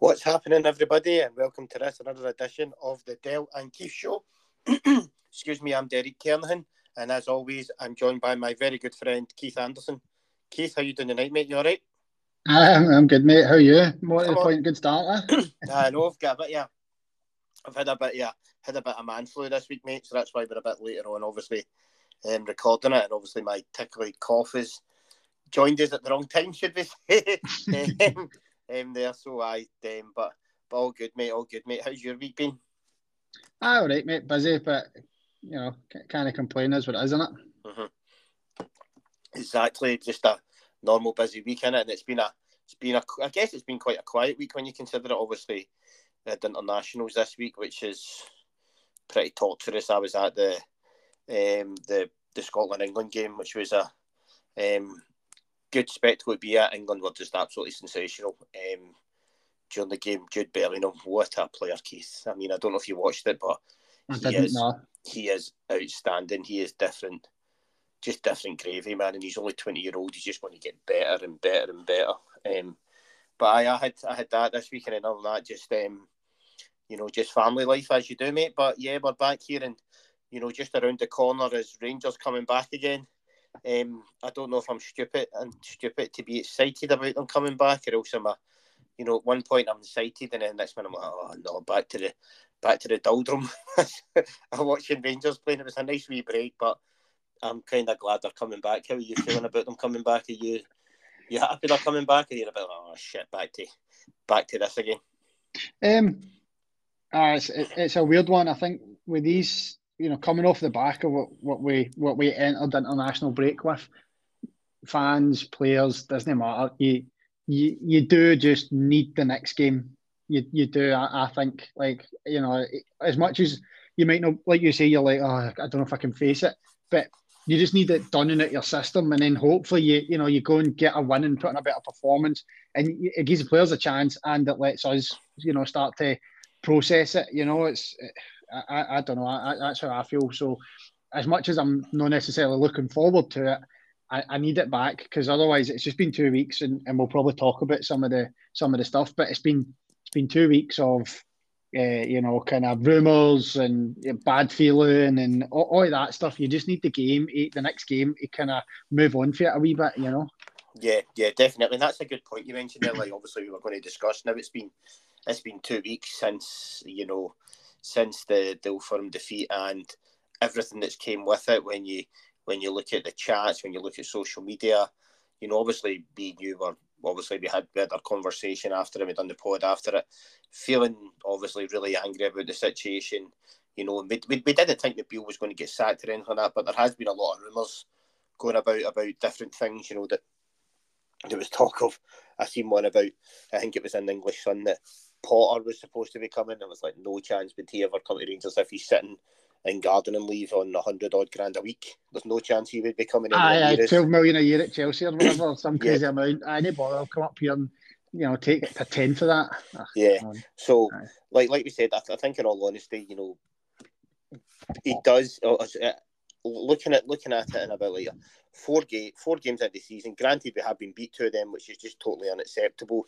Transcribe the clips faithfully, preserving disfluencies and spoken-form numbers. What's happening, everybody, and welcome to this, another edition of the Del and Keith Show. Excuse me, I'm Derek Kernaghan, and as always, I'm joined by my very good friend, Keith Anderson. Keith, how you doing tonight, mate? You all right? I'm, I'm good, mate. How are you? More to the point, good starter. I know, I've got a bit, yeah. I've had a bit, yeah, had a bit of man flu this week, mate, so that's why we're a bit later on, obviously, um, recording it, and obviously my tickly cough has joined us at the wrong time, should we say? um, Um, there, so I, um, but, but all good, mate, all good, mate. How's your week been? Ah, all right, mate, busy, but, you know, kind of complain is what it is, isn't it? Mm-hmm. Exactly, just a normal busy week, innit? And it's been a, it's been a, I guess it's been quite a quiet week when you consider it. Obviously, we had internationals this week, which is pretty torturous. I was at the, um, the, the Scotland-England game, which was a, um, good spectacle to be at. England were just absolutely sensational. Um, during the game, Jude Bellingham, what a player, Keith. I mean, I don't know if you watched it, but he is, he is outstanding. He is different, just different gravy, man. And he's only twenty years old. He's just going to get better and better and better. Um, but I, I had I had that this weekend, and all that, just um, you know, just family life as you do, mate. But yeah, we're back here, and you know, just around the corner is Rangers coming back again. Um, I don't know if I'm stupid and stupid to be excited about them coming back, or else I'm a, you know, at one point I'm excited, and then next minute I'm like, oh no, back to the back to the doldrum. I'm watching Rangers playing. It was a nice wee break, but I'm kind of glad they're coming back. How are you feeling about them coming back? Are you you happy they're coming back, or are you a bit like, oh shit, back to back to this again? Um, uh, it's it, it's a weird one. I think with these, you know, coming off the back of what, what we what we entered international break with, fans, players, doesn't matter. You you you do just need the next game. You you do. I, I think, like, you know, as much as you might not, like you say, you're like, oh, I don't know if I can face it, but you just need it done in your system, and then hopefully you you know you go and get a win and put in a better performance, and it gives the players a chance, and it lets us, you know, start to process it. You know, it's. It, I, I don't know. I, that's how I feel. So, as much as I'm not necessarily looking forward to it, I, I need it back, because otherwise it's just been two weeks, and, and we'll probably talk about some of the some of the stuff. But it's been it's been two weeks of uh, you know, kind of rumours and bad feeling and all, all of that stuff. You just need the game, the next game, to kind of move on for it a wee bit, you know. Yeah, yeah, definitely. And that's a good point you mentioned there. Like, obviously we were going to discuss. Now it's been it's been two weeks since, you know, since the Old Firm defeat and everything that's came with it. When you when you look at the chats, when you look at social media, you know, obviously we knew were obviously we had we had our conversation after it, we done the pod after it, feeling obviously really angry about the situation. You know, we we, we didn't think that Beale was going to get sacked or anything like that, but there has been a lot of rumours going about about different things. You know, that there was talk of, I seen one about, I think it was in the English Sun, that Potter was supposed to be coming, and it was like, no chance would he ever come to Rangers if he's sitting in gardening leave on a hundred odd grand a week. There's no chance he would be coming in. Aye, aye, twelve million a year at Chelsea or whatever, or some crazy yeah. amount. Aye, no bother, I'll come up here and, you know, take a ten for that. Ugh, yeah. So, aye. like like we said, I, th- I think in all honesty, you know, he does. Uh, uh, looking at looking at it in about like four game four games into the season. Granted, we have been beat two of them, which is just totally unacceptable.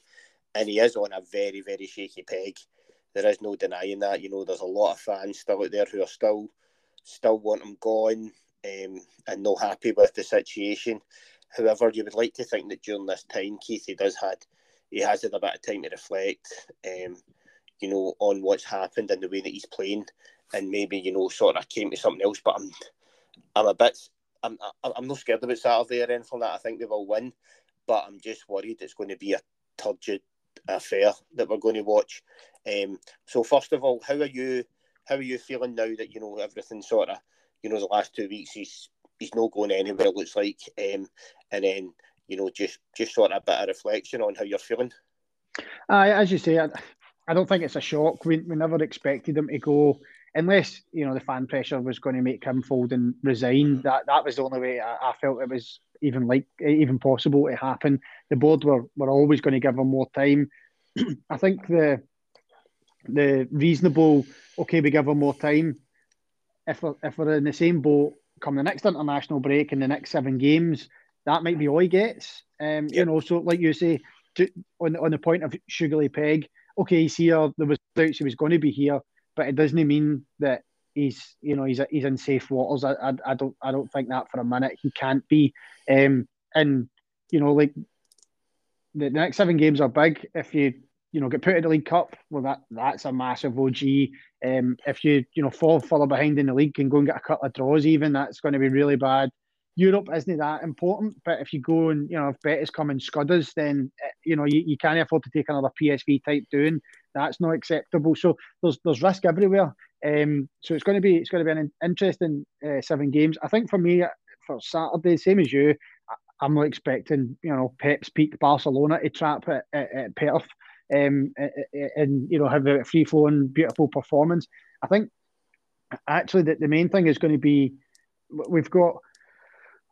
And he is on a very, very shaky peg. There is no denying that. You know, there's a lot of fans still out there who are still, still want him gone, um, and not happy with the situation. However, you would like to think that during this time, Keith, he does had, he has had a bit of time to reflect, um, you know, on what's happened and the way that he's playing, and maybe, you know, sort of came to something else. But I'm, I'm a bit, I'm, I'm not scared about Saturday or anything like that. I think they will win, but I'm just worried it's going to be a turgid affair that we're going to watch. Um, so first of all, how are you? How are you feeling now that, you know, everything sort of, you know, the last two weeks he's he's not going anywhere, it looks like. Um, and then, you know, just just sort of a bit of reflection on how you're feeling. I, as you say, I, I don't think it's a shock. We we never expected him to go, unless, you know, the fan pressure was going to make him fold and resign. That that was the only way I, I felt it was even like even possible to happen. The board were, were always going to give him more time. I think the the reasonable, okay, we give him more time. If we're, if we're in the same boat come the next international break and the next seven games, that might be all he gets. Um, yep. You know, so like you say, to, on, on the point of Sugarly Peg, okay, he's here, there was doubts he was going to be here, but it doesn't mean that he's, you know, he's he's in safe waters. I, I, I don't I don't think that for a minute. He can't be. Um, and you know, like the, the next seven games are big. If you you know get put in the League Cup, well, that that's a massive O G. Um, if you you know fall further behind in the league and go and get a couple of draws, even that's going to be really bad. Europe isn't that important, but if you go and, you know, if Betis come and scud us, then, you know, you, you can't afford to take another P S V type doing. That's not acceptable. So there's there's risk everywhere. Um, so it's going to be it's going to be an interesting uh, seven games. I think for me, for Saturday, same as you, I, I'm not expecting, you know, Pep's peak Barcelona to trap at, at, at Perth um, and, you know, have a free-flowing, beautiful performance. I think actually that the main thing is going to be, we've got...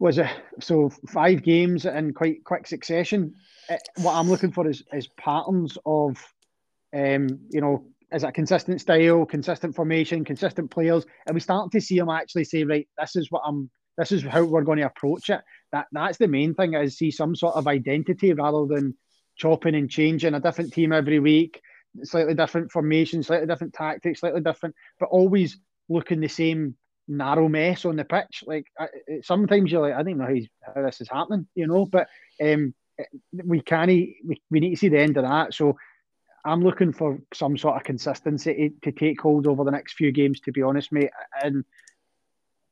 Was it so five games in quite quick succession? It, what I'm looking for is is patterns of, um, you know, is it consistent style, consistent formation, consistent players, and we start to see them actually say, right, this is what I'm, this is how we're going to approach it. That that's the main thing, is see some sort of identity rather than chopping and changing a different team every week, slightly different formation, slightly different tactics, slightly different, but always looking the same. Narrow mess on the pitch. Like I, it, sometimes you're like, I don't even know how, he's, how this is happening, you know. But um, we can we, we need to see the end of that. So I'm looking for some sort of consistency to, to take hold over the next few games. To be honest, mate, and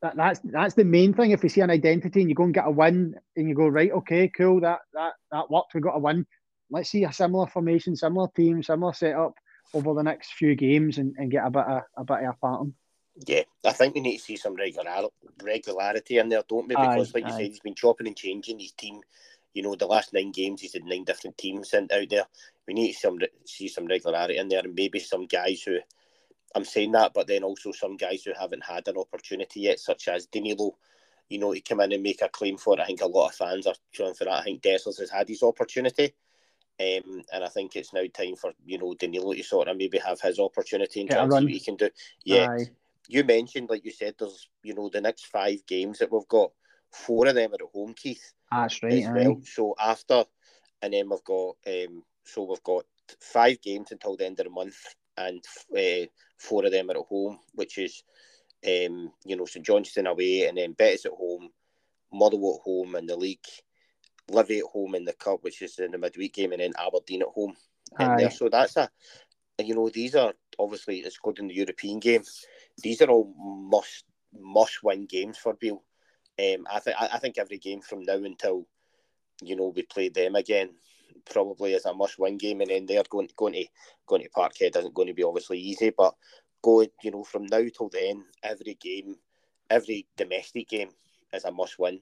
that, that's that's the main thing. If we see an identity and you go and get a win, and you go, right, okay, cool, that that that worked. We got a win. Let's see a similar formation, similar team, similar setup over the next few games, and, and get a bit of a bit of a pattern. Yeah, I think we need to see some regular regularity in there, don't we? Because, aye, like you aye. said, he's been chopping and changing his team. You know, the last nine games, he's had nine different teams sent out there. We need to some, see some regularity in there, and maybe some guys who, I'm saying that, but then also some guys who haven't had an opportunity yet, such as Danilo. You know, he came in and make a claim for it. I think a lot of fans are cheering for that. I think Dessers has had his opportunity. Um, and I think it's now time for, you know, Danilo to sort of maybe have his opportunity and try and see what he can do. Yeah. Aye. You mentioned, like you said, there's, you know, the next five games that we've got, four of them are at home, Keith. That's right. As well. So after, and then we've got, um, so we've got five games until the end of the month, and uh, four of them are at home, which is, um, you know, St Johnstone away, and then Betis at home, Motherwell at home in the league, Livy at home in the cup, which is in the midweek game, and then Aberdeen at home. And there. So that's a, you know, these are obviously it's good in the European game. These are all must must win games for Beale. Um, I think I think every game from now until, you know, we play them again probably is a must win game, and then they're going going to going to Parkhead isn't going to be obviously easy, but going, you know, from now till then, every game, every domestic game is a must win,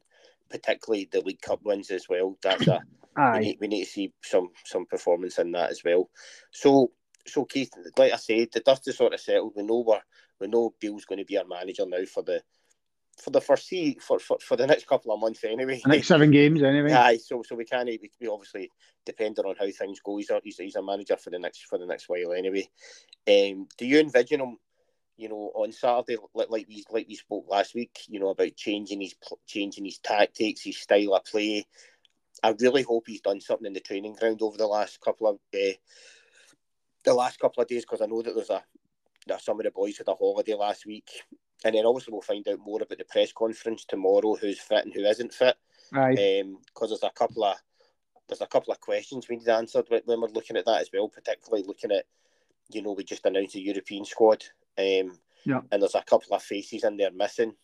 particularly the League Cup wins as well. That's a Aye. we need we need to see some some performance in that as well. So. So Keith, like I said, the dust is sort of settled. We know we're, we know Beale's going to be our manager now for the for the first see for, for, for the next couple of months anyway. The next seven games anyway. Aye, so so we can't we, we obviously depending on how things go, he's a, he's, he's a manager for the next for the next while anyway. Um, do you envision him, you know, on Saturday like, like we like we spoke last week, you know, about changing his changing his tactics, his style of play? I really hope he's done something in the training ground over the last couple of. Uh, The last couple of days, because I know that there's a that some of the boys had a holiday last week, and then obviously we'll find out more about the press conference tomorrow, who's fit and who isn't fit. Right. Because um, there's a couple of there's a couple of questions we need answered when we're looking at that as well, particularly looking at, you know, we just announced a European squad, um, yeah. and there's a couple of faces in there missing,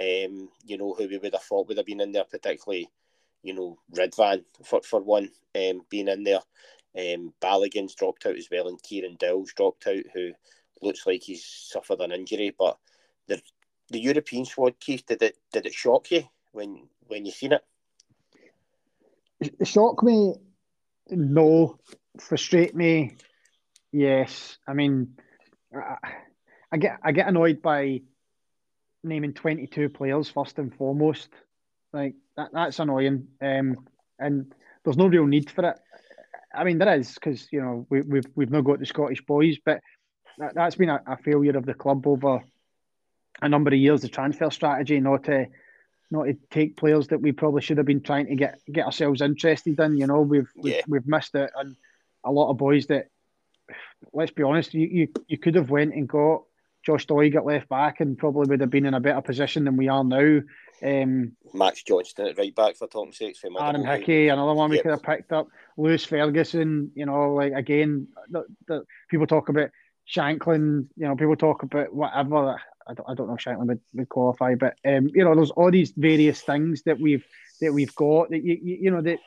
um, you know, who we would have thought would have been in there, particularly, you know, Ridvan for for one um, being in there. Um, Balligan's dropped out as well, and Kieran Dell's dropped out, who looks like he's suffered an injury. But the the European squad, Keith, did it did it shock you when when you seen it? Shock me, no. Frustrate me, yes. I mean, I, I get I get annoyed by naming twenty-two players first and foremost. Like that that's annoying. Um, and there's no real need for it. I mean, there is, because, you know, we, we've we've not got the Scottish boys, but that, that's been a, a failure of the club over a number of years. The transfer strategy, not to not to take players that we probably should have been trying to get, get ourselves interested in. You know, we've yeah. we've, we've missed out on a lot of boys that let's be honest, you, you, you could have went and got Josh Doig at left back and probably would have been in a better position than we are now. Um, Max Johnston at right back for Tom's sake. Aaron Hickey, another one we yep. could have picked up. Lewis Ferguson, you know, like again, the, the, people talk about Shanklin, you know, people talk about whatever. I don't, I don't know if Shanklin would, would qualify, but um, you know, there's all these various things that we've that we've got that you you, you know that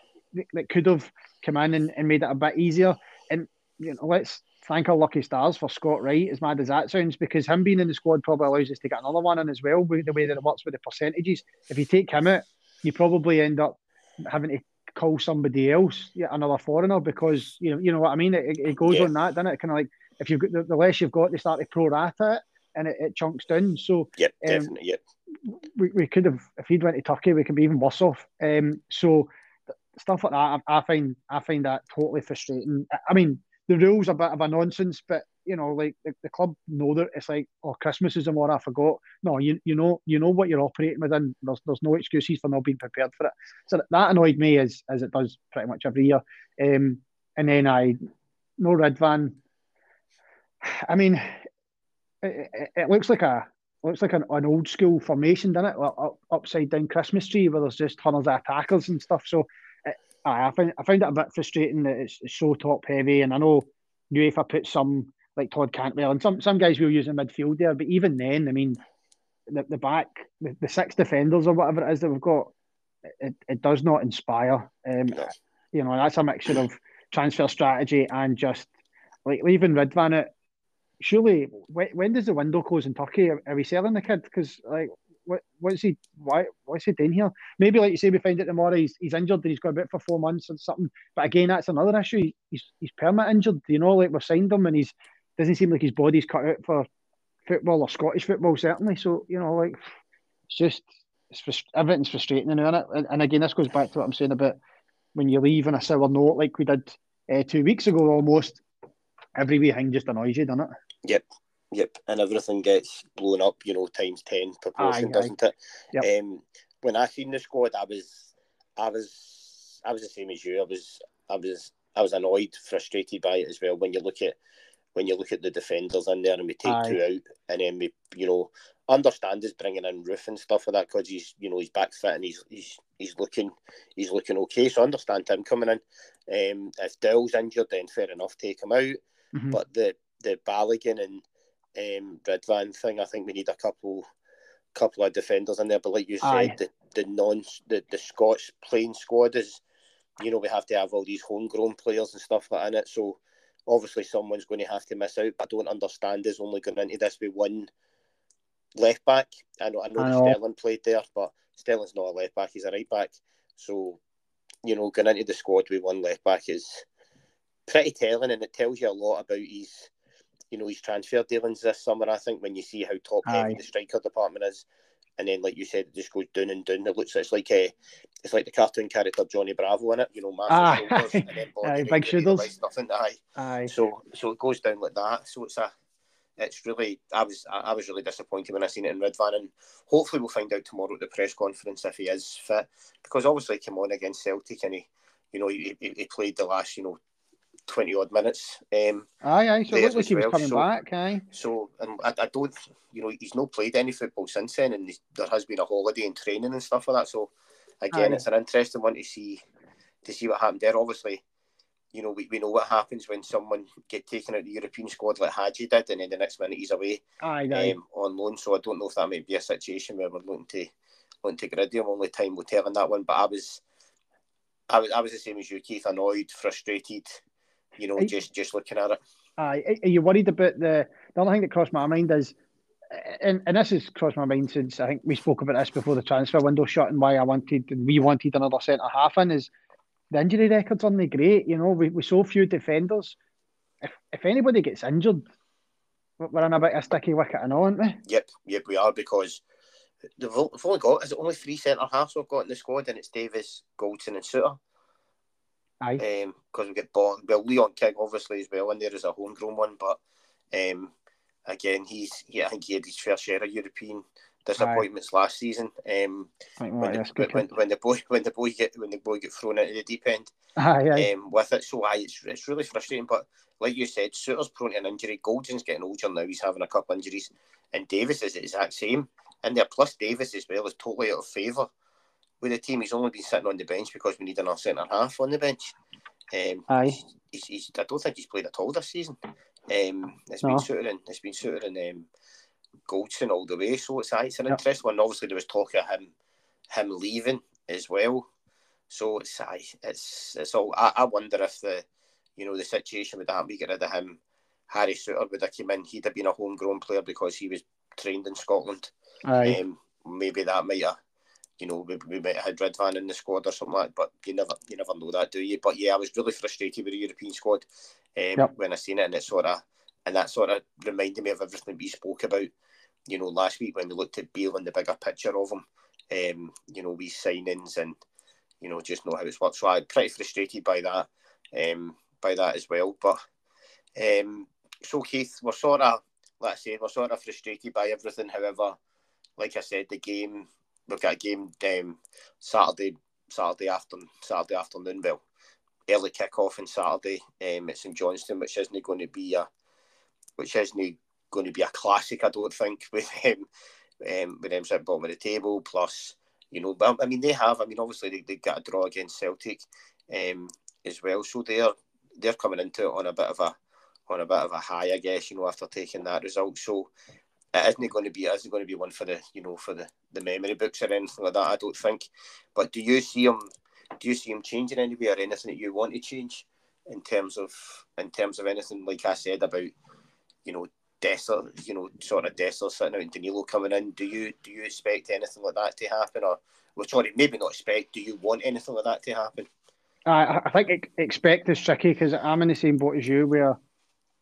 that could have come in and, and made it a bit easier. And you know, let's thank our lucky stars for Scott Wright, as mad as that sounds, because him being in the squad probably allows us to get another one in as well, with the way that it works with the percentages. If you take him out, you probably end up having to call somebody else, yeah, another foreigner, because you know you know what I mean. It, it goes yeah. on that, doesn't it? Kind of like if you've got the less you've got, they start to pro rata it. And it, it chunks down. So yeah, definitely. Um, yeah, we, we could have, if he'd went to Turkey, we could be even worse off. Um, so stuff like that, I, I find I find that totally frustrating. I mean, the rules are a bit of a nonsense, but you know, like the, the club know that it's like, oh, Christmas is the one I forgot. No, you you know you know what you're operating within. There's there's no excuses for not being prepared for it. So that annoyed me as as it does pretty much every year. Um, and then I no Ridvan. I mean. It, it, it looks like a looks like an, an old school formation, doesn't it? Like up, upside down Christmas tree where there's just hundreds of attackers and stuff. So it, I find I find it a bit frustrating that it's, it's so top heavy. And I know UEFA put some like Todd Cantwell and some some guys we were using midfield there, but even then, I mean, the, the back the, the six defenders or whatever it is that we've got, it, it does not inspire. Um, you know, that's a mixture of transfer strategy and just like leaving Ridvan at. Surely, when does the window close in Turkey? Are we selling the kid? Because like, what, what's he? Why, what's he doing here? Maybe, like you say, we find it tomorrow. He's he's injured and he's got a bit for four months or something. But again, that's another issue. He's he's permanent injured. You know, like we've signed him and he's doesn't seem like his body's cut out for football or Scottish football certainly. So you know, like it's just it's frust- everything's frustrating now, isn't it? And, and again, this goes back to what I'm saying about when you leave on a sour note, like we did uh, two weeks ago almost. Every wee thing just annoys you, doesn't it? Yep, yep. And everything gets blown up, you know, times ten proportion, aye, doesn't aye. it? Yep. Um, when I seen the squad, I was, I was, I was the same as you. I was, I was, I was annoyed, frustrated by it as well. When you look at, when you look at the defenders in there, and we take aye. two out, and then we, you know, understand is bringing in Roof and stuff like that because he's, you know, he's back fit and he's, he's, he's looking, he's looking okay. So I understand him coming in. Um, if Del's injured, then fair enough, take him out. Mm-hmm. But the the Balligan and um, Ridvan thing, I think we need a couple couple of defenders in there. But like you Aye. said, the the non the, the Scots playing squad is, you know, we have to have all these homegrown players and stuff like that in it. So obviously someone's going to have to miss out. But I don't understand is only going into this with one left back. I know I know, I know. Sterling played there, but Sterling's not a left back; he's a right back. So you know, going into the squad with one left back is pretty telling, and it tells you a lot about his, you know, his transfer dealings this summer. I think when you see how top heavy the striker department is, and then like you said, it just goes down and down. It looks it's like a, it's like the cartoon character Johnny Bravo in it, you know, massive shoulders and then aye, big shoulders, nothing. Aye. aye. So so it goes down like that. So it's a, it's really I was I was really disappointed when I seen it in Ridvan, and hopefully we'll find out tomorrow at the press conference if he is fit, because obviously he came on against Celtic and he, you know, he he, he played the last, you know, twenty-odd minutes. Um, aye, aye, so it looks like he was well. coming so, back, aye. So, and I, I don't, you know, he's not played any football since then, and there has been a holiday and training and stuff like that, so, again, aye. it's an interesting one to see, to see what happened there. Obviously, you know, we, we know what happens when someone get taken out of the European squad like Hagi did, and then the next minute he's away aye, aye. Um, on loan, so I don't know if that may be a situation where we're looking to, looking to grid him. Only time will tell on that one, but I was, I was, I was the same as you, Keith, annoyed, frustrated, you know, you, just just looking at it. Aye, are you worried about the... The other thing that crossed my mind is, and, and this has crossed my mind since I think we spoke about this before the transfer window shut and why I wanted, and we wanted another centre-half in, is the injury records aren't they great, you know, with, with so few defenders. If if anybody gets injured, we're in a bit of a sticky wicket and all, aren't we? Yep, yep, we are, because they've only got, is it only three centre-halves we've got in the squad, and it's Davis, Goldson and Souttar. Aye, because um, we get Borna. Well, Leon King obviously as well in there as a homegrown one, but um, again, he's yeah, I think he had his fair share of European disappointments Aye. last season. Um, when, the, when, when the boy when the boy get when the boy get thrown into the deep end, aye, aye. Um, with it. So aye, it's it's really frustrating. But like you said, Souttar's prone to an injury. Goldson's getting older now; he's having a couple injuries, and Davis is the exact same. And there, plus Davis as well is totally out of favour with the team. He's only been sitting on the bench because we need another centre half on the bench. Um, aye, he's, he's, I don't think he's played at all this season. Um, it's no. been Souttar and it's been Souttar and um, Goldson all the way. So it's, it's an yep. interesting one. Obviously, there was talk of him him leaving as well. So it's it's it's all. I, I wonder if the you know the situation with that we get rid of him, Harry Souttar would have came in. He'd have been a homegrown player because he was trained in Scotland. Aye. Um, maybe that might have. You know, we, we might have had Ridvan in the squad or something like that, but you never you never know that, do you? But yeah, I was really frustrated with the European squad um, yep. when I seen it, and it sort of and that sort of reminded me of everything we spoke about, you know, last week when we looked at Beale and the bigger picture of him, um, you know, we signings and you know just know how it's worked. So I'm pretty frustrated by that, um, by that as well. But um, so Keith, we're sort of like I say, we're sort of frustrated by everything. However, like I said, the game. We've got a game um, Saturday, Saturday afternoon, Saturday afternoon. Well, early kick-off on Saturday um, at St Johnstone, which isn't going to be a, which isn't going to be a classic, I don't think, with them, um, with them sitting bottom of the table. Plus, you know, but I mean, they have. I mean, obviously they they got a draw against Celtic um, as well, so they're they're coming into it on a bit of a on a bit of a high, I guess. You know, after taking that result, so. It isn't going to be. It isn't going to be one for the, you know, for the, the memory books or anything like that. I don't think. But do you see him? Do you see him changing anywhere? Or anything that you want to change in terms of in terms of anything? Like I said about, you know, Dessers, you know, sort of Dessers sitting out and Danilo coming in. Do you do you expect anything like that to happen? Or well, sorry, maybe not expect. Do you want anything like that to happen? I I think expect is tricky because I'm in the same boat as you, where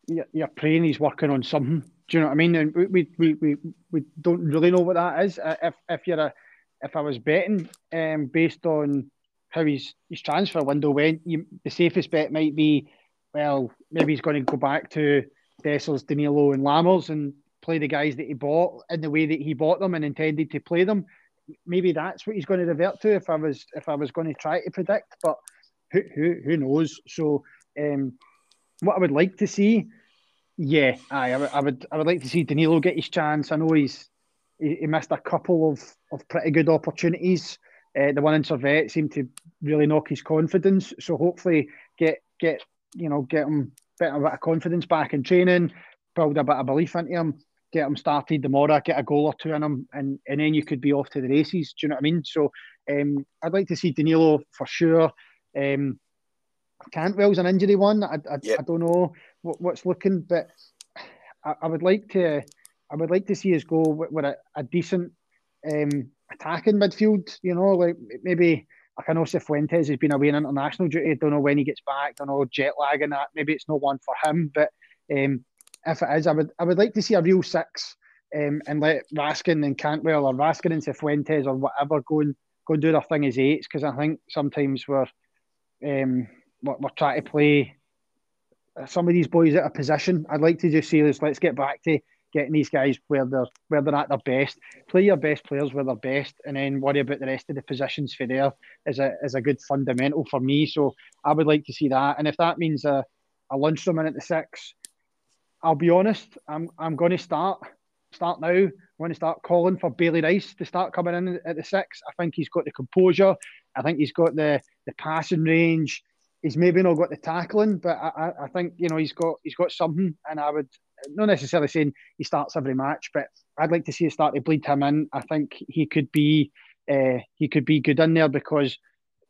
you're praying he's working on something. Do you know what I mean? And we we we we don't really know what that is. If if you're a, if I was betting um, based on how his his transfer window went, you, the safest bet might be, well, maybe he's going to go back to Dessers, Danilo, and Lammers and play the guys that he bought in the way that he bought them and intended to play them. Maybe that's what he's going to revert to. If I was if I was going to try to predict, but who who who knows? So um, what I would like to see. Yeah, aye, I, I would. I would like to see Danilo get his chance. I know he's he, he missed a couple of, of pretty good opportunities. Uh, the one in Servette seemed to really knock his confidence. So hopefully, get get you know get him a bit of confidence back in training, build a bit of belief into him, get him started tomorrow, get a goal or two in him, and, and then you could be off to the races. Do you know what I mean? So um, I'd like to see Danilo for sure. Um, Cantwell's an injury one. I I, yep. I don't know what, what's looking, but I, I would like to I would like to see us go with, with a, a decent um, attacking midfield. You know, like maybe like I know Cifuentes has been away on international duty. I don't know when he gets back. I don't know jet lag and that. Maybe it's not one for him. But um, if it is, I would I would like to see a real six um, and let Raskin and Cantwell or Raskin and Cifuentes or whatever go and go and do their thing as eights, because I think sometimes we're um, We're, we're trying to play some of these boys out of position. I'd like to just say this, let's get back to getting these guys where they're where they're at their best. Play your best players where they're best and then worry about the rest of the positions for there is a, is a good fundamental for me. So I would like to see that. And if that means a, a Lundstram in at the six, I'll be honest, I'm I'm going to start start now. I'm going to start calling for Bailey Rice to start coming in at the six. I think he's got the composure. I think he's got the, the passing range. He's maybe not got the tackling, but I, I think you know he's got he's got something, and I would not necessarily saying he starts every match, but I'd like to see a start to bleed him in. I think he could be uh, he could be good in there because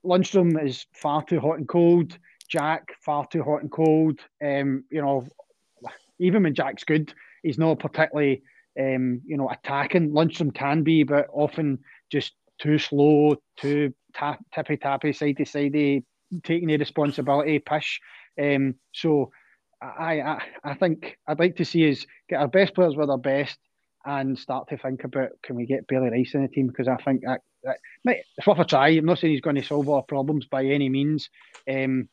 Lundstram is far too hot and cold. Jack far too hot and cold. Um, you know, even when Jack's good, he's not particularly um, you know attacking. Lundstram can be, but often just too slow, too tap, tippy tappy, sidey sidey. Taking the responsibility, push. Um, so I, I I think I'd like to see us get our best players with our best and start to think about, can we get Bailey Rice in the team? Because I think that, that might, it's worth a try. I'm not saying he's going to solve our problems by any means. Um,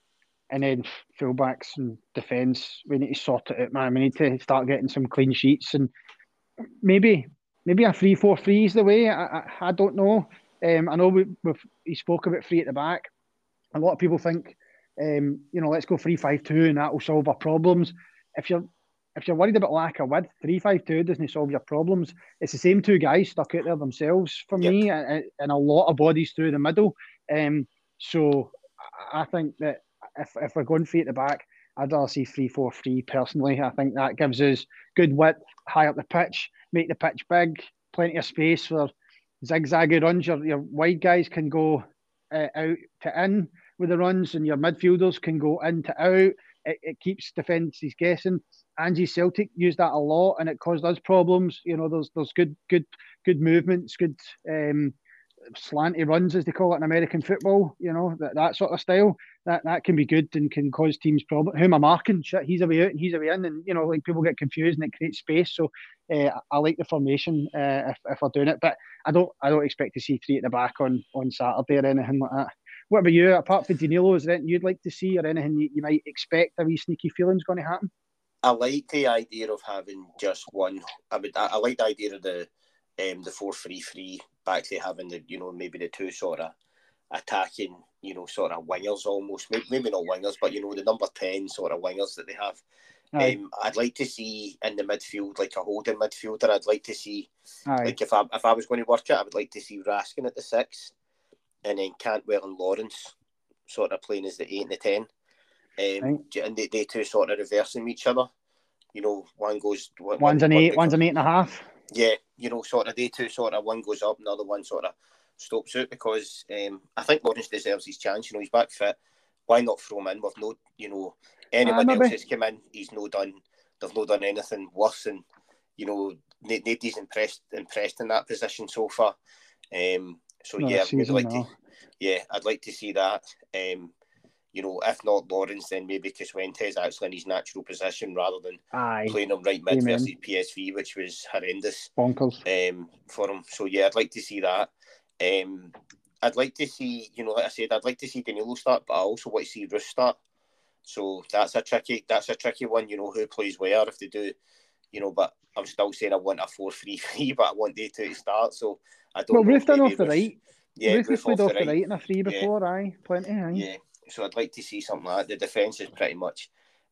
and then fullbacks and defence, we need to sort it out, man. We need to start getting some clean sheets and maybe maybe a three four three is the way. I, I, I don't know. Um, I know we we've, he spoke about three at the back. A lot of people think, um, you know, let's go three five two and that will solve our problems. If you're if you're worried about lack of width, three five two doesn't solve your problems. It's the same two guys stuck out there themselves for yep. me, and, and a lot of bodies through the middle. Um, so I think that if if we're going three at the back, I'd rather see three four three personally. I think that gives us good width, high up the pitch, make the pitch big, plenty of space for zigzagging runs. Your, your wide guys can go uh, out to in with the runs, and your midfielders can go in to out. It, it keeps defences guessing. Angie Celtic used that a lot, and it caused us problems. You know, there's there's good good good movements, good um, slanty runs, as they call it in American football. You know, that, that sort of style that that can be good and can cause teams problems. Who am I marking? Shit, he's away out and he's away in, and you know, like people get confused and it creates space. So uh, I like the formation uh, if if we're doing it, but I don't I don't expect to see three at the back on on Saturday or anything like that. What about you? Apart from Danilo, is there anything you'd like to see or anything you, you might expect a wee sneaky feeling's going to happen? I like the idea of having just one. I would. I, I like the idea of the um, the four three three back there, having the, you know, maybe the two sort of attacking, you know, sort of wingers almost. Maybe, maybe not wingers, but you know, the number ten sort of wingers that they have. Right. Um, I'd like to see in the midfield like a holding midfielder. I'd like to see right. like if I if I was going to work it, I would like to see Raskin at the six. And then Cantwell and Lawrence sort of playing as the eight and the ten. Um, right. And they, they two sort of reversing each other. You know, one goes... One, one's an one eight, one's up. An eight and a half. Yeah, you know, sort of they two sort of, one goes up and the other one sort of stops out because um, I think Lawrence deserves his chance. You know, he's back fit. Why not throw him in? We've no, you know, anyone else that's come in, he's no done, they've no done anything worse than, you know, nobody's impressed, impressed in that position so far. Um So no, yeah, I'd like to, yeah, I'd like to see that. Um, you know, if not Lawrence, then maybe Cifuentes actually in his natural position rather than Aye. playing him right mid Amen. versus P S V, which was horrendous. Bonkers. Um, for him. So yeah, I'd like to see that. Um, I'd like to see, you know, like I said, I'd like to see Danilo start, but I also want to see Roos start. So that's a tricky, that's a tricky one. You know, who plays where if they do, you know. But I'm still saying I want a four three three, but I want they two to start. So. I don't well, Ruth done off the right. Yeah, Ruth played off the right and a three before, yeah. aye, plenty, aye. Yeah, so I'd like to see something like that. The defence is pretty much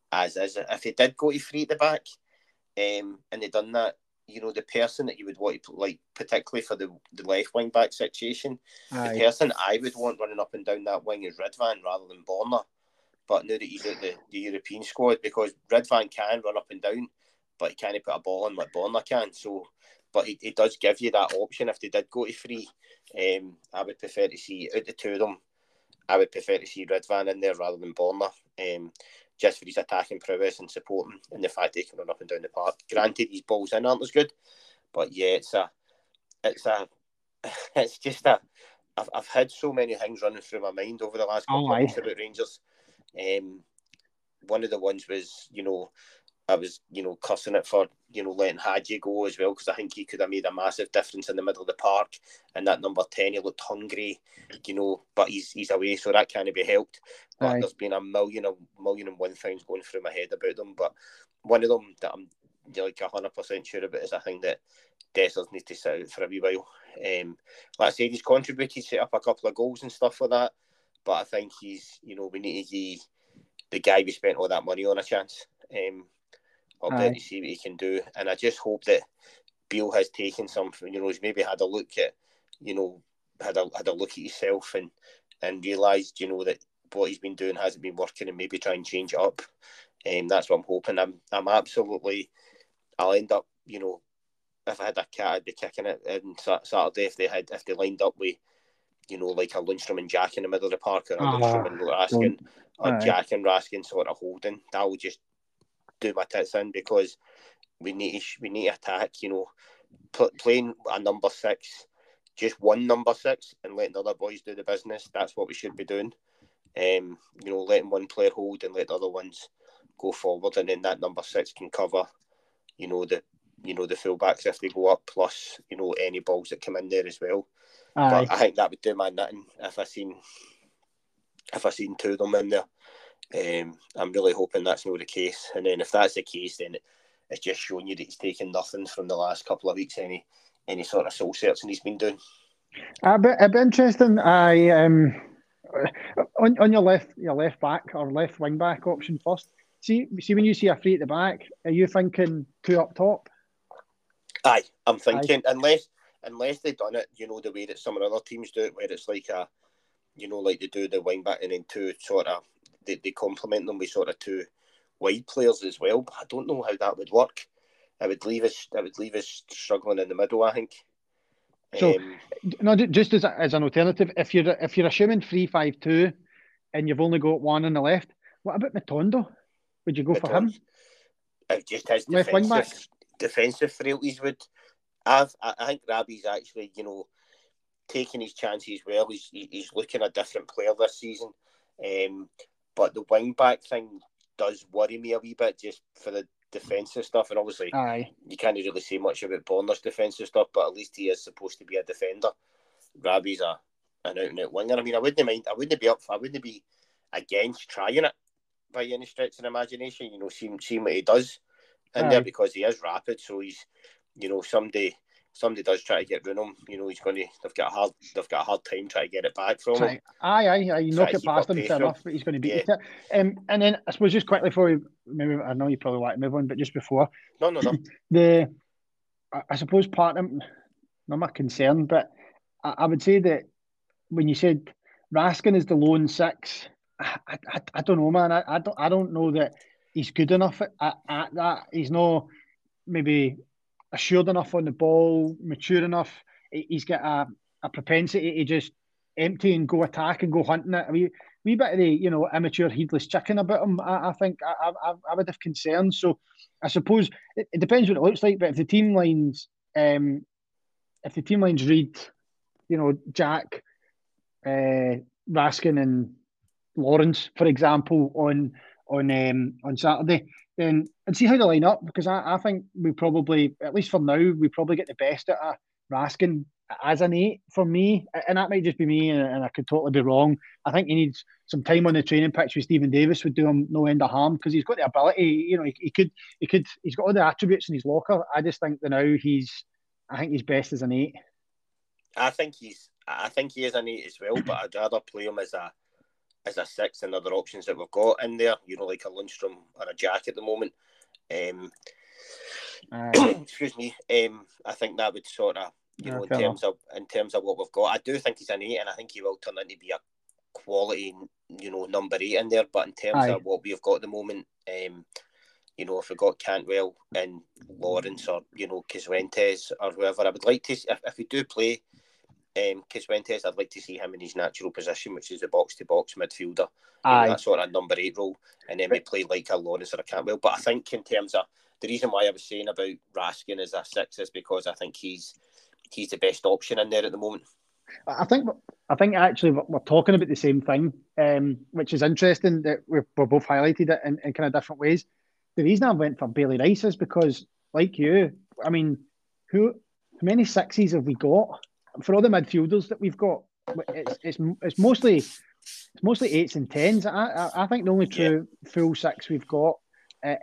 as is. If they did go to three at the back um, and they done that, you know, the person that you would want to, like, particularly for the, the left wing back situation, aye. the person I would want running up and down that wing is Ridvan rather than Borna. But now that he's at the, the European squad, because Ridvan can run up and down, but he can't put a ball in like Borna can, so... But it, it does give you that option. If they did go to three, um, I would prefer to see, out the two of them, I would prefer to see Ridvan in there rather than Borna, um, just for his attacking prowess and supporting and the fact they can run up and down the park. Granted, his balls in aren't as good, but yeah, it's a, it's a, it's just a, I've, I've had so many things running through my mind over the last couple oh, of weeks about Rangers. Um, one of the ones was, you know, I was, you know, cussing it for, you know, letting Hagi go as well, because I think he could have made a massive difference in the middle of the park. And that number ten, he looked hungry, you know, but he's he's away, so that can't be helped. But Aye. there's been a million, a million and one things going through my head about them. But one of them that I'm like one hundred percent sure about is I think that Dessers needs to sit out for a wee while. Um, like I said, he's contributed, set up a couple of goals and stuff like that. But I think he's, you know, we need to give the guy we spent all that money on a chance. Um, I'll bet you see what he can do, and I just hope that Beale has taken something. You know, he's maybe had a look at, you know, had a had a look at himself and and realised, you know, that what he's been doing hasn't been working, and maybe try and change it up. And um, that's what I'm hoping. I'm I'm absolutely. I'll end up, you know, if I had a cat, I'd be kicking it on Saturday if they had if they lined up with, you know, like a Lundstram and Jack in the middle of the park, or a uh-huh. Lundstram and Raskin, or Aye. Jack and Raskin sort of holding. That would just do my tits in, because we need to, we need to attack, you know, P- playing a number six, just one number six, and letting the other boys do the business. That's what we should be doing. Um, you know, letting one player hold and let the other ones go forward, and then that number six can cover, you know, the you know the fullbacks if they go up, plus, you know, any balls that come in there as well. Aye. But I think that would do my nutting if I seen if I seen two of them in there. Um, I'm really hoping that's not the case, and then if that's the case, then it, it's just showing you that he's taken nothing from the last couple of weeks, any any sort of soul searching he's been doing. A bit, a bit interesting. I um, on on your left, your left back or left wing back option first. See, see when you see a free at the back, are you thinking two up top? Aye, I'm thinking Aye. unless unless they've done it, you know, the way that some of the other teams do it, where it's like a, you know, like they do the wing back and then two sort of they they complement them with sort of two wide players as well. But I don't know how that would work. I would leave us. I would leave us struggling in the middle, I think. So, um, no, just as a, as an alternative, if you're if you're assuming three five two, and you've only got one on the left, what about Matondo? Would you go Matondo, for him? Just his defensive, defensive frailties would. I've, I, I think Rabi's actually, you know, taking his chances well. He's he's looking a different player this season. Um, but the wing back thing does worry me a wee bit, just for the defensive stuff, and obviously Aye. you can't really say much about Borna's defensive stuff, but at least he is supposed to be a defender. Rabi's a an out and out winger. I mean, I wouldn't mind. I wouldn't be up. I wouldn't be against trying it by any stretch of imagination. You know, seeing seeing what he does in Aye. there, because he is rapid. So he's, you know, someday somebody does try to get rid of him. You know, he's going to. They've got a hard. They've got a hard time trying to get it back from him. Aye, aye, aye. You knock it past him, fair enough. But he's going to beat yeah. it. Um, and then I suppose just quickly before we maybe I know you probably want to move on, but just before. No, no, no. The I, I suppose part of not my concern, but I, I would say that when you said Raskin is the lone six, I, I, I don't know, man. I, I don't. I don't know that he's good enough at, at that. He's not maybe assured enough on the ball, mature enough. He's got a, a propensity to just empty and go attack and go hunting it. A wee, wee bit of the, you know, immature, heedless chicken about him, I, I think I, I, I would have concerns. So I suppose it, it depends what it looks like, but if the team lines, um, if the team lines read, you know, Jack, uh, Raskin and Lawrence, for example, on on um, on Saturday, then and see how they line up, because I, I think we probably, at least for now, we probably get the best out of Raskin as an eight for me, and that might just be me, and, and I could totally be wrong. I think he needs some time on the training pitch with Stephen Davis would do him no end of harm, because he's got the ability, you know, he, he could, he could, he's got all the attributes in his locker. I just think that now he's, I think he's best as an eight. I think he's, I think he is an eight as well, but I'd rather play him as a. as a six and other options that we've got in there, you know, like a Lundstram or a Jack at the moment. Um, uh, excuse me. Um, I think that would sort of, you yeah, know, in terms enough. of in terms of what we've got, I do think he's an eight, and I think he will turn into be a quality, you know, number eight in there. But in terms Aye. of what we've got at the moment, um, you know, if we've got Cantwell and Lawrence or, you know, Cifuentes or whoever, I would like to, if, if we do play Um, Cifuentes, I'd like to see him in his natural position, which is a box-to-box midfielder. Aye. You know, that sort of number eight role. And then we play like a Lawrence or a Cantwell. But I think in terms of the reason why I was saying about Raskin as a six is because I think he's he's the best option in there at the moment. I think I think actually we're talking about the same thing, um, which is interesting that we've, we've both highlighted it in, in kind of different ways. The reason I went for Bailey Rice is because, like you, I mean, who how many sixes have we got? For all the midfielders that we've got, it's it's it's mostly it's mostly eights and tens. I I, I think the only true yeah. full six we've got uh,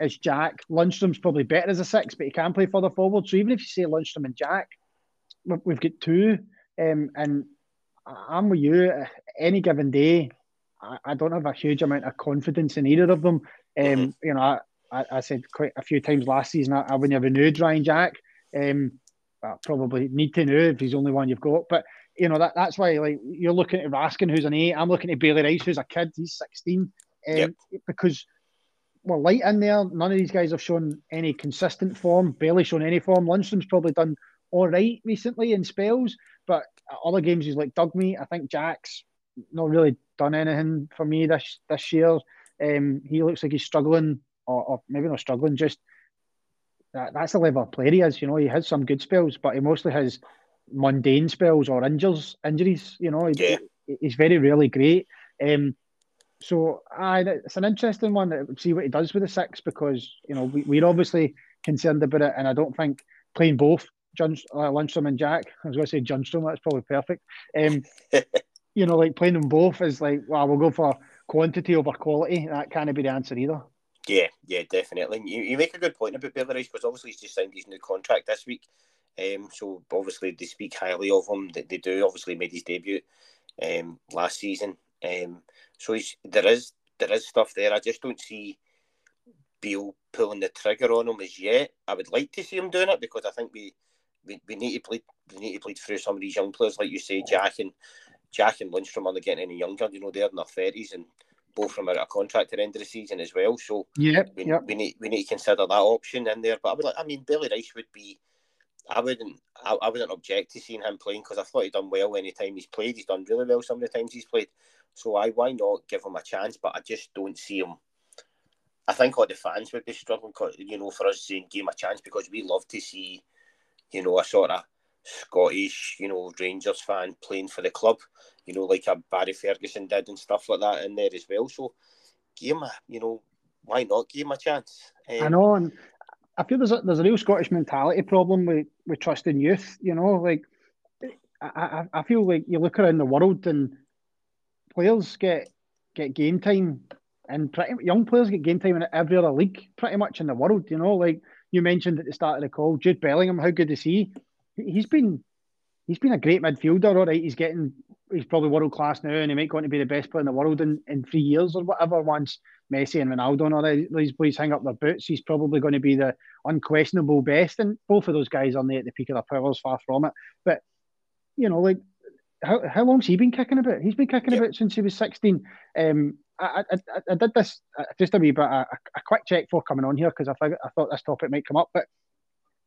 is Jack. Lundstrom's probably better as a six, but he can play further forward. So even if you say Lundstram and Jack, we've got two. Um, and I'm with you. Any given day, I, I don't have a huge amount of confidence in either of them. Um, mm-hmm. You know, I, I, I said quite a few times last season I, I would never renewed Ryan Jack. Um. Well, probably need to know if he's the only one you've got, but you know that that's why like you're looking at Raskin, who's an eight. I'm looking at Bailey Rice, who's a kid. He's sixteen, um, yep. because we're light in there. None of these guys have shown any consistent form. Barely shown any form. Lundstrom's probably done all right recently in spells, but other games he's like dug me. I think Jack's not really done anything for me this this year. Um, he looks like he's struggling, or, or maybe not struggling, just. That's the level of player he is. You know, he has some good spells, but he mostly has mundane spells or injures, injuries. You know, he, yeah. he's very rarely great. Um, so, aye, it's an interesting one to see what he does with the six, because, you know, we, we're obviously concerned about it, and I don't think playing both, Jun, uh, Lundstram and Jack, I was going to say Johnstrom, that's probably perfect. Um, you know, like playing them both is like, well, we'll go for quantity over quality. That can't be the answer either. Yeah, yeah, definitely. You you make a good point about Beale Rice, because obviously he's just signed his new contract this week. Um, so obviously they speak highly of him. They, they do. Obviously made his debut um, last season. Um, so he's, there is there is stuff there. I just don't see Beale pulling the trigger on him as yet. I would like to see him doing it because I think we we, we need to play we need to play through some of these young players, like you say, Jack and Jack and Lundstram aren't getting any younger. You know, they're in their thirties and both from out of contract at the end of the season as well. So yeah, we, yep. we need we need to consider that option in there. But I would like, I mean, Bailey Rice would be. I wouldn't I, I wouldn't object to seeing him playing because I thought he'd done well any time he's played. He's done really well some of the times he's played. So I why not give him a chance? But I just don't see him. I think all the fans would be struggling, you know, for us saying give him a chance because we love to see, you know, a sort of Scottish, you know, Rangers fan playing for the club, you know, like a Barry Ferguson did and stuff like that in there as well. So give him a, you know, why not give him a chance? Um, I know, and I feel there's a, there's a real Scottish mentality problem with, with trusting youth, you know, like, I, I I feel like you look around the world and players get get game time, and pretty young players get game time in every other league, pretty much in the world, you know, like you mentioned at the start of the call, Jude Bellingham, how good is he? He's been he's been a great midfielder, all right, he's getting, he's probably world class now and he might go on to be the best player in the world in, in three years or whatever once Messi and Ronaldo and all these boys hang up their boots. He's probably going to be the unquestionable best, and both of those guys aren't at the peak of their powers, far from it. But, you know, like, how how long's he been kicking about? He's been kicking yep. about since he was sixteen. Um, I, I I did this just a wee bit, a, a quick check for coming on here because I, figured, I thought this topic might come up. But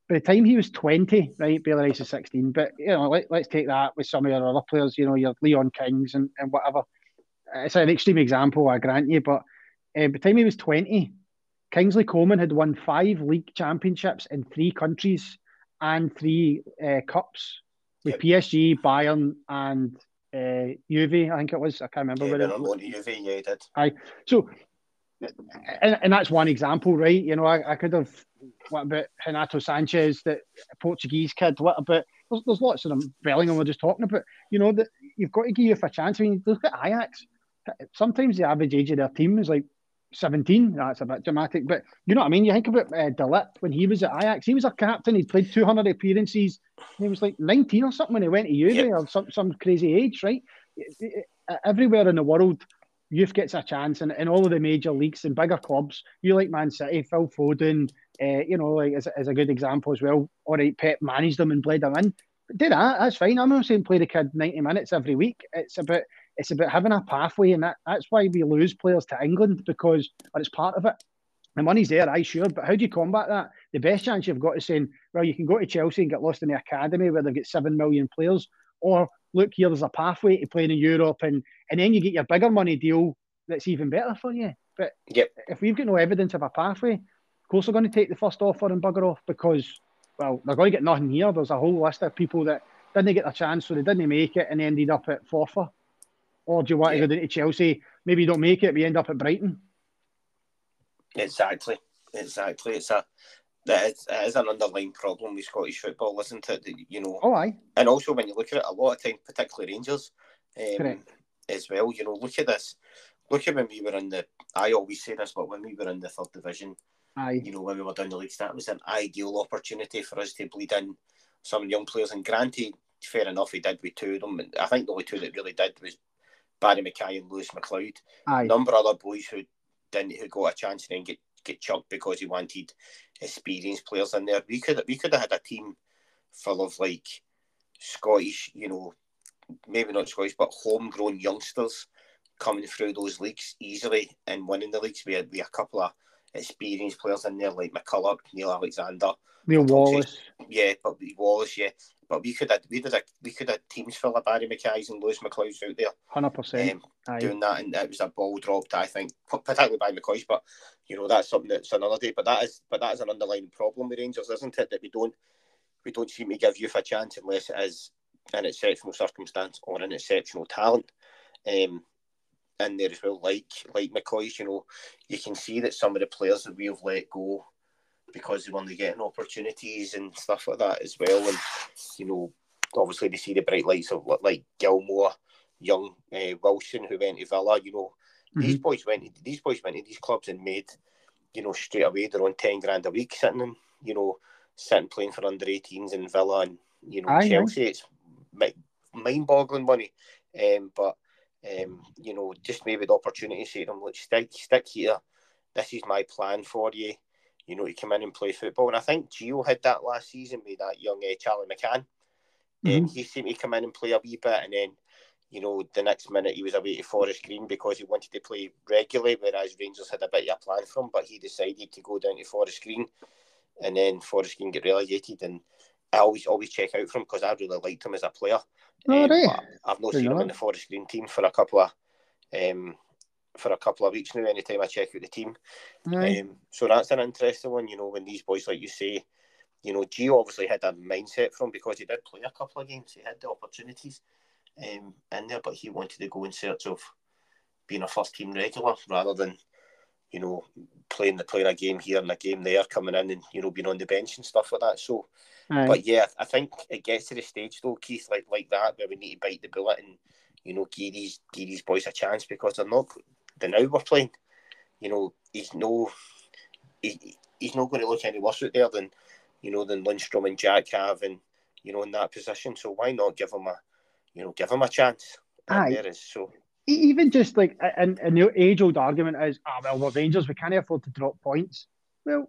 by the time he was twenty, right, Bailey Rice is sixteen. But, you know, let, let's take that with some of your other players, you know, your Leon Kings and, and whatever. It's an extreme example, I grant you, but Uh, by the time he was twenty, Kingsley Coleman had won five league championships in three countries and three uh, cups with yep. P S G, Bayern and uh, Juve, I think it was. I can't remember. Yeah, where it was. Juve, yeah, he did. Aye. So, and, and that's one example, right? You know, I, I could have, what about Renato Sanchez, the Portuguese kid, what about, there's, there's lots of them, Bellingham we're just talking about. You know, that you've got to give youth a chance. I mean, look at Ajax. Sometimes the average age of their team is like, seventeen, that's a bit dramatic, but you know what I mean? You think about uh, Del when he was at Ajax, he was a captain, he'd played two hundred appearances, he was like nineteen or something when he went to Juve, yep. or some, some crazy age, right? Everywhere in the world, youth gets a chance, and in, in all of the major leagues and bigger clubs, you like Man City, Phil Foden, uh, you know, like as, as a good example as well, all right, Pep managed them and bled them in, but do that, that's fine. I'm not saying play the kid ninety minutes every week, it's about It's about having a pathway, and that, that's why we lose players to England, because or it's part of it. The money's there, aye, sure, but how do you combat that? The best chance you've got is saying, well, you can go to Chelsea and get lost in the academy where they've got seven million players, or look, here, there's a pathway to playing in Europe, and, and then you get your bigger money deal that's even better for you. But yep. if we've got no evidence of a pathway, of course they're going to take the first offer and bugger off because, well, they're going to get nothing here. There's a whole list of people that didn't get their chance, so they didn't make it and ended up at Forfar. Or do you want yeah. to go down to Chelsea? Maybe you don't make it, but you end up at Brighton. Exactly, exactly. It's a that is, it is an underlying problem with Scottish football, isn't it? You know. Oh, aye. And also, when you look at it, a lot of times, particularly Rangers, um, as well. You know, look at this. Look at when we were in the. I always say this, but when we were in the third division, aye. You know, when we were down the leagues, that was an ideal opportunity for us to bleed in some young players. And granted, fair enough, he did with two of them. I think the only two that really did was Barry Mackay and Lewis McLeod. Aye. A number of other boys who didn't who got a chance and then get, get chucked because he wanted experienced players in there. We could we could have had a team full of like Scottish, you know, maybe not Scottish, but homegrown youngsters coming through those leagues easily and winning the leagues. We had we had a couple of experienced players in there like McCulloch, Neil Alexander, Neil Wallace. Yeah, but Wallace, yeah. But we could have we did a we could have teams full of Barry Mackay's and Lewis McLeod's out there, hundred um, percent doing that, and it was a ball dropped. I think particularly by McCoy's, but you know that's something that's another day. But that is but that is an underlying problem with Rangers, isn't it? That we don't we don't seem to give youth a chance unless it is an exceptional circumstance or an exceptional talent um, in there as well. Like like McCoy's, you know, you can see that some of the players that we have let go, because they weren't getting opportunities and stuff like that as well. And, you know, obviously they see the bright lights of like Gilmore, Young, uh, Wilson, who went to Villa, you know. Mm-hmm. These boys went to, these boys went to these clubs and made, you know, straight away, they're on ten grand a week sitting in, you know, sitting playing for under eighteens in Villa and, you know, aye, Chelsea. Aye. It's mind-boggling money. Um, but, um, you know, just maybe the opportunity to say to them, look, stick, stick here. This is my plan for you. You know, you come in and play football. And I think Gio had that last season with that young uh, Charlie McCann. Mm-hmm. Um, he seemed to come in and play a wee bit, and then, you know, the next minute he was away to Forest Green because he wanted to play regularly, whereas Rangers had a bit of a plan for him, but he decided to go down to Forest Green, and then Forest Green get relegated, and I always always check out for him because I really liked him as a player. Oh, um, right. I've not Fair seen enough. him in the Forest Green team for a couple of um, for a couple of weeks now, anytime I check out the team. Right. Um, so that's an interesting one, you know, when these boys, like you say, you know, Gio obviously had that mindset from because he did play a couple of games, he had the opportunities um, in there, but he wanted to go in search of being a first team regular rather than, you know, playing the playing a game here and a game there, coming in and, you know, being on the bench and stuff like that. So, right. But yeah, I think it gets to the stage though, Keith, like like that, where we need to bite the bullet and, you know, give these give these boys a chance because they're not the now we're playing. You know, he's no he, he's not going to look any worse out there than, you know, than Lundstram and Jack have, and, you know, in that position. So why not give him a, you know, give him a chance? Aye. There is so. Even just like, and, and the age-old argument is, ah, well, we're Rangers, we can't afford to drop points. Well,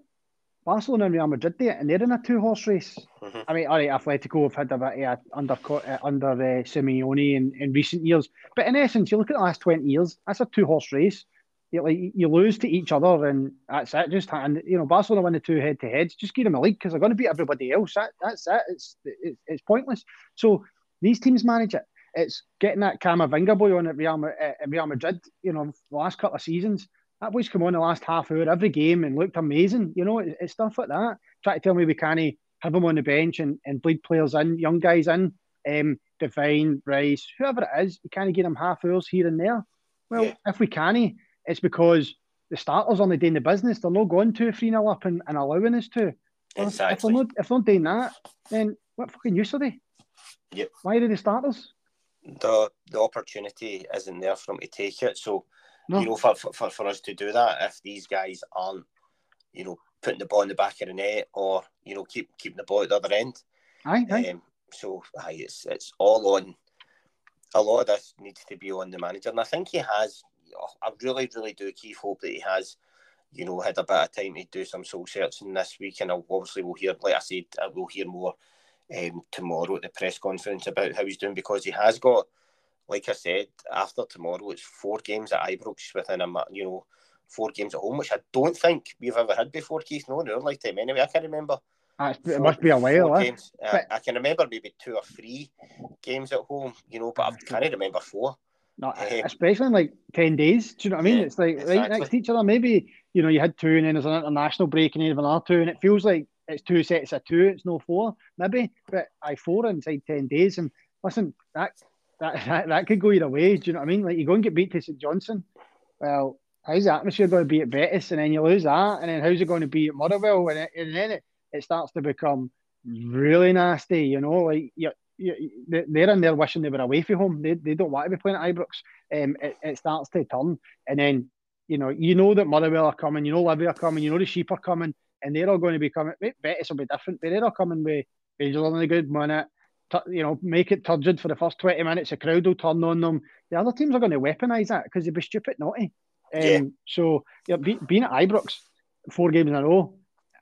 Barcelona and Real Madrid did it, and they're in a two-horse race. Mm-hmm. I mean, all right, Atletico have had a bit of under uh, under uh, Simeone in, in recent years, but in essence, you look at the last twenty years, that's a two-horse race. You, like, you lose to each other, and that's it. Just and you know, Barcelona win the two head-to-heads. Just give them a league because they're going to beat everybody else. That, that's it. It's, it. It's pointless. So these teams manage it. It's getting that Camavinga boy on at Real, at Real Madrid. You know, the last couple of seasons, that boy's come on the last half hour every game and looked amazing. You know, it, it's stuff like that. Try to tell me we can't have him on the bench and, and bleed players in, young guys in, um, Divine, Rice, whoever it is. You can't get them half hours here and there. Well, yeah. If we can't. It's because the starters aren't doing the business. They're not going two, three nil up and, and allowing us to. Exactly. If they're not, if they're not doing that, then what fucking use are they? Yep. Why are they the starters? The the opportunity isn't there for them to take it. So, no. You know, for, for for us to do that, if these guys aren't, you know, putting the ball in the back of the net or, you know, keep keeping the ball at the other end. Aye, aye. Um, so, aye, it's it's all on. A lot of this needs to be on the manager, and I think he has. I really, really do, Keith, hope that he has, you know, had a bit of time to do some soul searching this week, and I'll, obviously we'll hear, like I said, we'll hear more um, tomorrow at the press conference about how he's doing, because he has got, like I said, after tomorrow, it's four games at Ibrox within a, you know, four games at home, which I don't think we've ever had before, Keith, no, in our lifetime anyway, I can remember. It four, must be a while, eh? But... I, I can remember maybe two or three games at home, you know, but I can't remember four. No, especially in like ten days. Do you know what I mean? Yeah, it's like exactly. Right next to each other. Maybe, you know, you had two and then there's an international break and then another two, and it feels like it's two sets of two. It's no four, maybe. But I four inside ten days. And listen, that that that, that could go either way. Do you know what I mean? Like, you go and get beat to St Johnstone. Well, how's the atmosphere going to be at Betis? And then you lose that. And then how's it going to be at Motherwell? And, it, and then it, it starts to become really nasty, you know, like you're Yeah, they're in there wishing they were away from home. They they don't want to be playing at Ibrox. Um, it, it starts to turn, and then you know you know that Motherwell are coming. You know Livy are coming. You know the Sheep are coming, and they're all going to be coming. Betis will be different, but they're all coming with Rangers on a good minute. You know, make it turgid for the first twenty minutes. The crowd will turn on them. The other teams are going to weaponise that because they'd be stupid naughty. Um, yeah. So yeah, be, being at Ibrox four games in a row.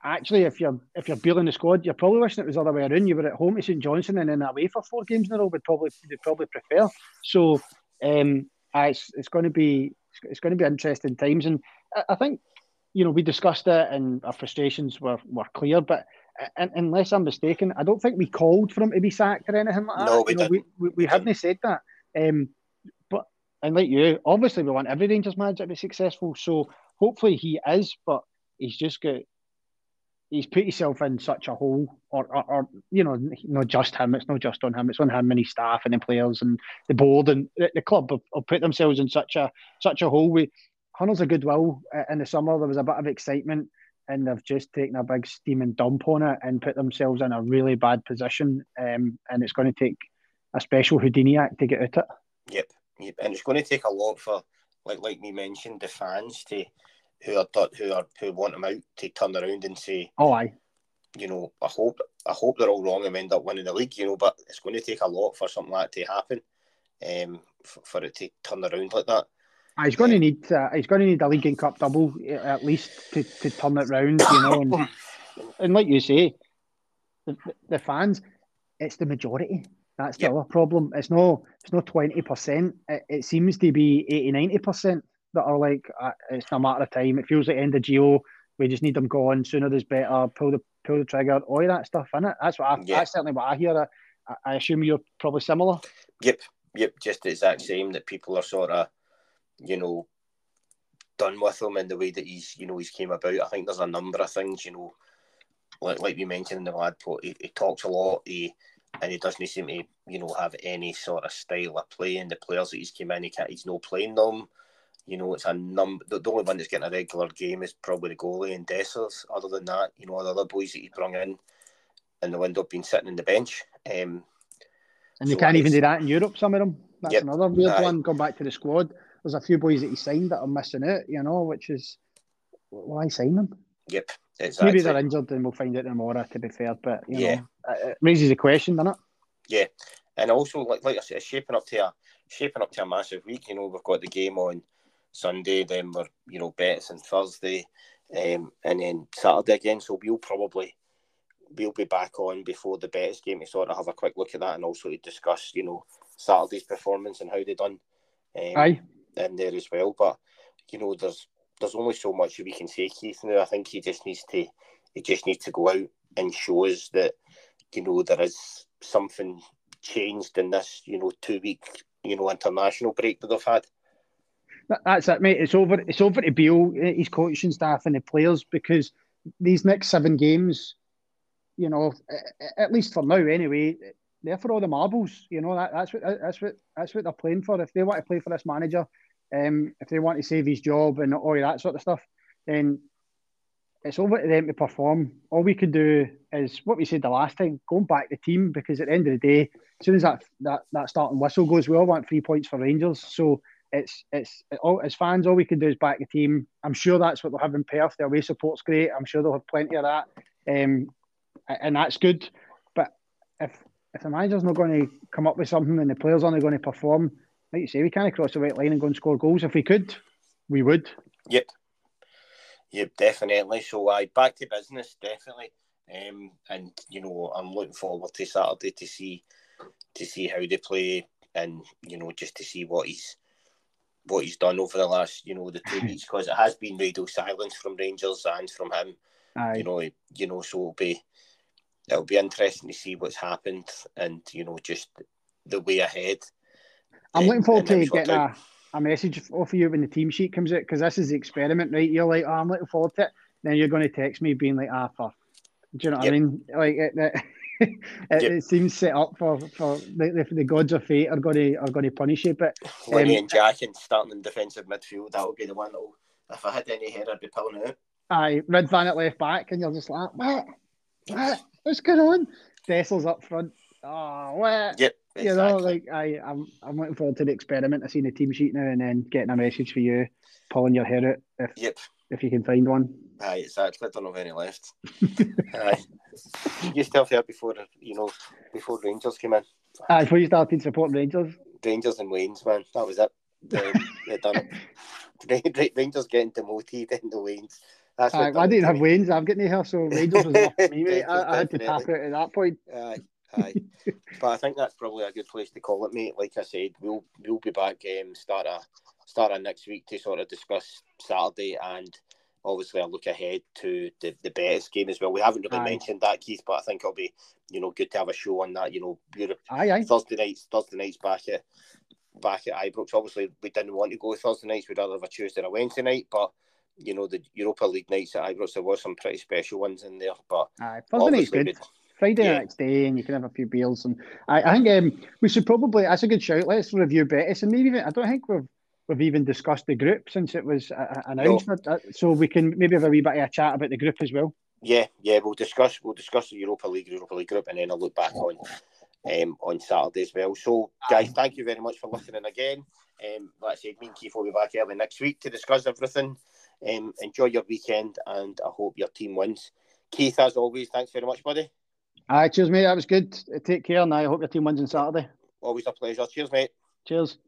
Actually, if you're if you're Beale in the squad, you're probably wishing it was the other way around. You were at home to St Johnstone and then away for four games in a row. Would probably they'd probably prefer. So, um, it's it's going to be it's going to be interesting times. And I, I think, you know, we discussed it and our frustrations were, were clear. But and, unless I'm mistaken, I don't think we called for him to be sacked or anything like that. No, we you know, didn't. We, we, we haven't said that. Um, but and like you, obviously, we want every Rangers manager to be successful. So hopefully he is. But he's just got. He's put himself in such a hole, or, or, or, you know, not just him. It's not just on him. It's on him and his staff and the players and the board and the, the club have, have put themselves in such a such a hole. We hundreds of goodwill in the summer. There was a bit of excitement, and they've just taken a big steaming dump on it and put themselves in a really bad position. Um, and it's going to take a special Houdini act to get out of it. Yep, yep, and it's going to take a lot for, like like we mentioned, the fans to. Who are who are who want him out to turn around and say, "Oh, aye, you know, I hope I hope they're all wrong and we end up winning the league, you know, but it's going to take a lot for something like that to happen, um, f- for it to turn around like that. Ah, he's going um, to need uh, he's going to need a League and Cup double at least to, to turn it round, you know. And, and like you say, the, the fans, it's the majority. That's the yep. other problem. It's no, it's not twenty percent. It, it seems to be eighty, ninety percent that are like, uh, it's a matter of time. It feels like end of Geo. We just need them gone. Sooner is better. Pull the pull the trigger. All that stuff in it. That's what I. Yep. That's certainly what I hear. I, I assume you're probably similar. Yep, yep. Just the exact same. That people are sort of, you know, done with him in the way that he's, you know, he's came about. I think there's a number of things, you know, like like we mentioned in the lad pod. He, he talks a lot. He And he doesn't seem to, you know, have any sort of style of play. And the players that he's came in, he can't, he's no playing them. You know, it's a number. The, the only one that's getting a regular game is probably the goalie and Dessers. Other than that, you know, the other boys that he brung in in the window have been sitting on the bench. Um, and so you can't even do that in Europe, some of them. That's yep, another weird aye. one. Go back to the squad. There's a few boys that he signed that are missing out, you know, which is, why sign them? Yep, exactly. Maybe they're injured and we'll find out tomorrow, to be fair, but, you yeah. know, it raises a question, doesn't it? Yeah, and also, like, like I said, shaping up to a shaping up to a massive week. You know, we've got the game on Sunday, then we're, you know, Betis on Thursday, um, and then Saturday again. So we'll probably we'll be back on before the Betis game to sort of have a quick look at that, and also to discuss, you know, Saturday's performance and how they done. Um, Aye. In there as well, but you know, there's there's only so much we can say, Keith. Now I think he just needs to he just needs to go out and show us that, you know, there is something changed in this, you know, two-week, you know, international break that they've had. That's it, mate. It's over. It's over to Beale, his coaching staff, and the players, because these next seven games, you know, at least for now, anyway, they're for all the marbles. You know, that, that's what that's what that's what they're playing for. If they want to play for this manager, um, if they want to save his job and all that sort of stuff, then it's over to them to perform. All we can do is what we said the last time, going back the team, because at the end of the day, as soon as that that, that starting whistle goes, we all want three points for Rangers. So it's it's it all, as fans, all we can do is back the team. I'm sure that's what they'll have in Perth. Their away support's great. I'm sure they'll have plenty of that. Um, and that's good. But if if the manager's not going to come up with something and the players aren't going to perform, like you say, we can't cross the white line and go and score goals. If we could, we would. Yep. Yep, definitely. So, I back to business, definitely. Um, and you know, I'm looking forward to Saturday to see to see how they play, and you know, just to see what he's what he's done over the last, you know, the two weeks, because it has been radio silence from Rangers and from him. Aye. You know, you know, so it'll be it'll be interesting to see what's happened, and you know, just the way ahead. I'm um, looking forward to getting a. a message off of you when the team sheet comes out, because this is the experiment, right? You're like, oh, I'm looking forward to it. Then you're going to text me being like, ah, for, do you know what yep. I mean? Like, it, it, it, yep. it seems set up for for the, the gods of fate are going to are going to punish you. But Lenny um, and Jack and starting in defensive midfield, that would be the one that'll. If I had any head, I'd be pulling out. Aye, Ridvan at left back, and you're just like, what? What? What's going on? Dessers up front. Oh, what? Yep. You exactly. know, like I, I'm, I'm looking forward to the experiment. I've seen the team sheet now, and then getting a message for you, pulling your hair out if, yep. if you can find one. Aye, exactly. I don't have any left. Aye, you used to have hair before, you know, before Rangers came in. Aye, before you started supporting Rangers. Rangers and Waynes, man, that was it. They, they done it. Rangers getting demoted into Waynes. That's Aye, I didn't have me. Waynes. I'm getting hair, so Rangers was off me, mate. I, I had to tap out at that point. Aye. Aye, but I think that's probably a good place to call it, mate. Like I said, we'll we'll be back um, start a start a next week to sort of discuss Saturday, and obviously a look ahead to the the Betis game as well. We haven't really aye. mentioned that, Keith, but I think it'll be, you know, good to have a show on that. You know, Europe, aye, aye. Thursday nights, Thursday nights back at back at Ibrox. Obviously, we didn't want to go Thursday nights. We'd rather have a Tuesday or a Wednesday night, but you know, the Europa League nights at Ibrox, there were some pretty special ones in there. But aye, Thursday night's good. Friday yeah. the next day, and you can have a few beers. And I, I think um, we should probably, that's a good shout, let's review Betis. And maybe even, I don't think we've we've even discussed the group since it was uh, announced. No. So we can maybe have a wee bit of a chat about the group as well. Yeah, yeah, we'll discuss we'll discuss the Europa League, Europa League group, and then I'll look back on um, on Saturday as well. So, guys, thank you very much for listening again. Um, like I said, me and Keith will be back early next week to discuss everything. Um, enjoy your weekend, and I hope your team wins. Keith, as always, thanks very much, buddy. Aye, cheers, mate. That was good. Take care, and I hope your team wins on Saturday. Always a pleasure. Cheers, mate. Cheers.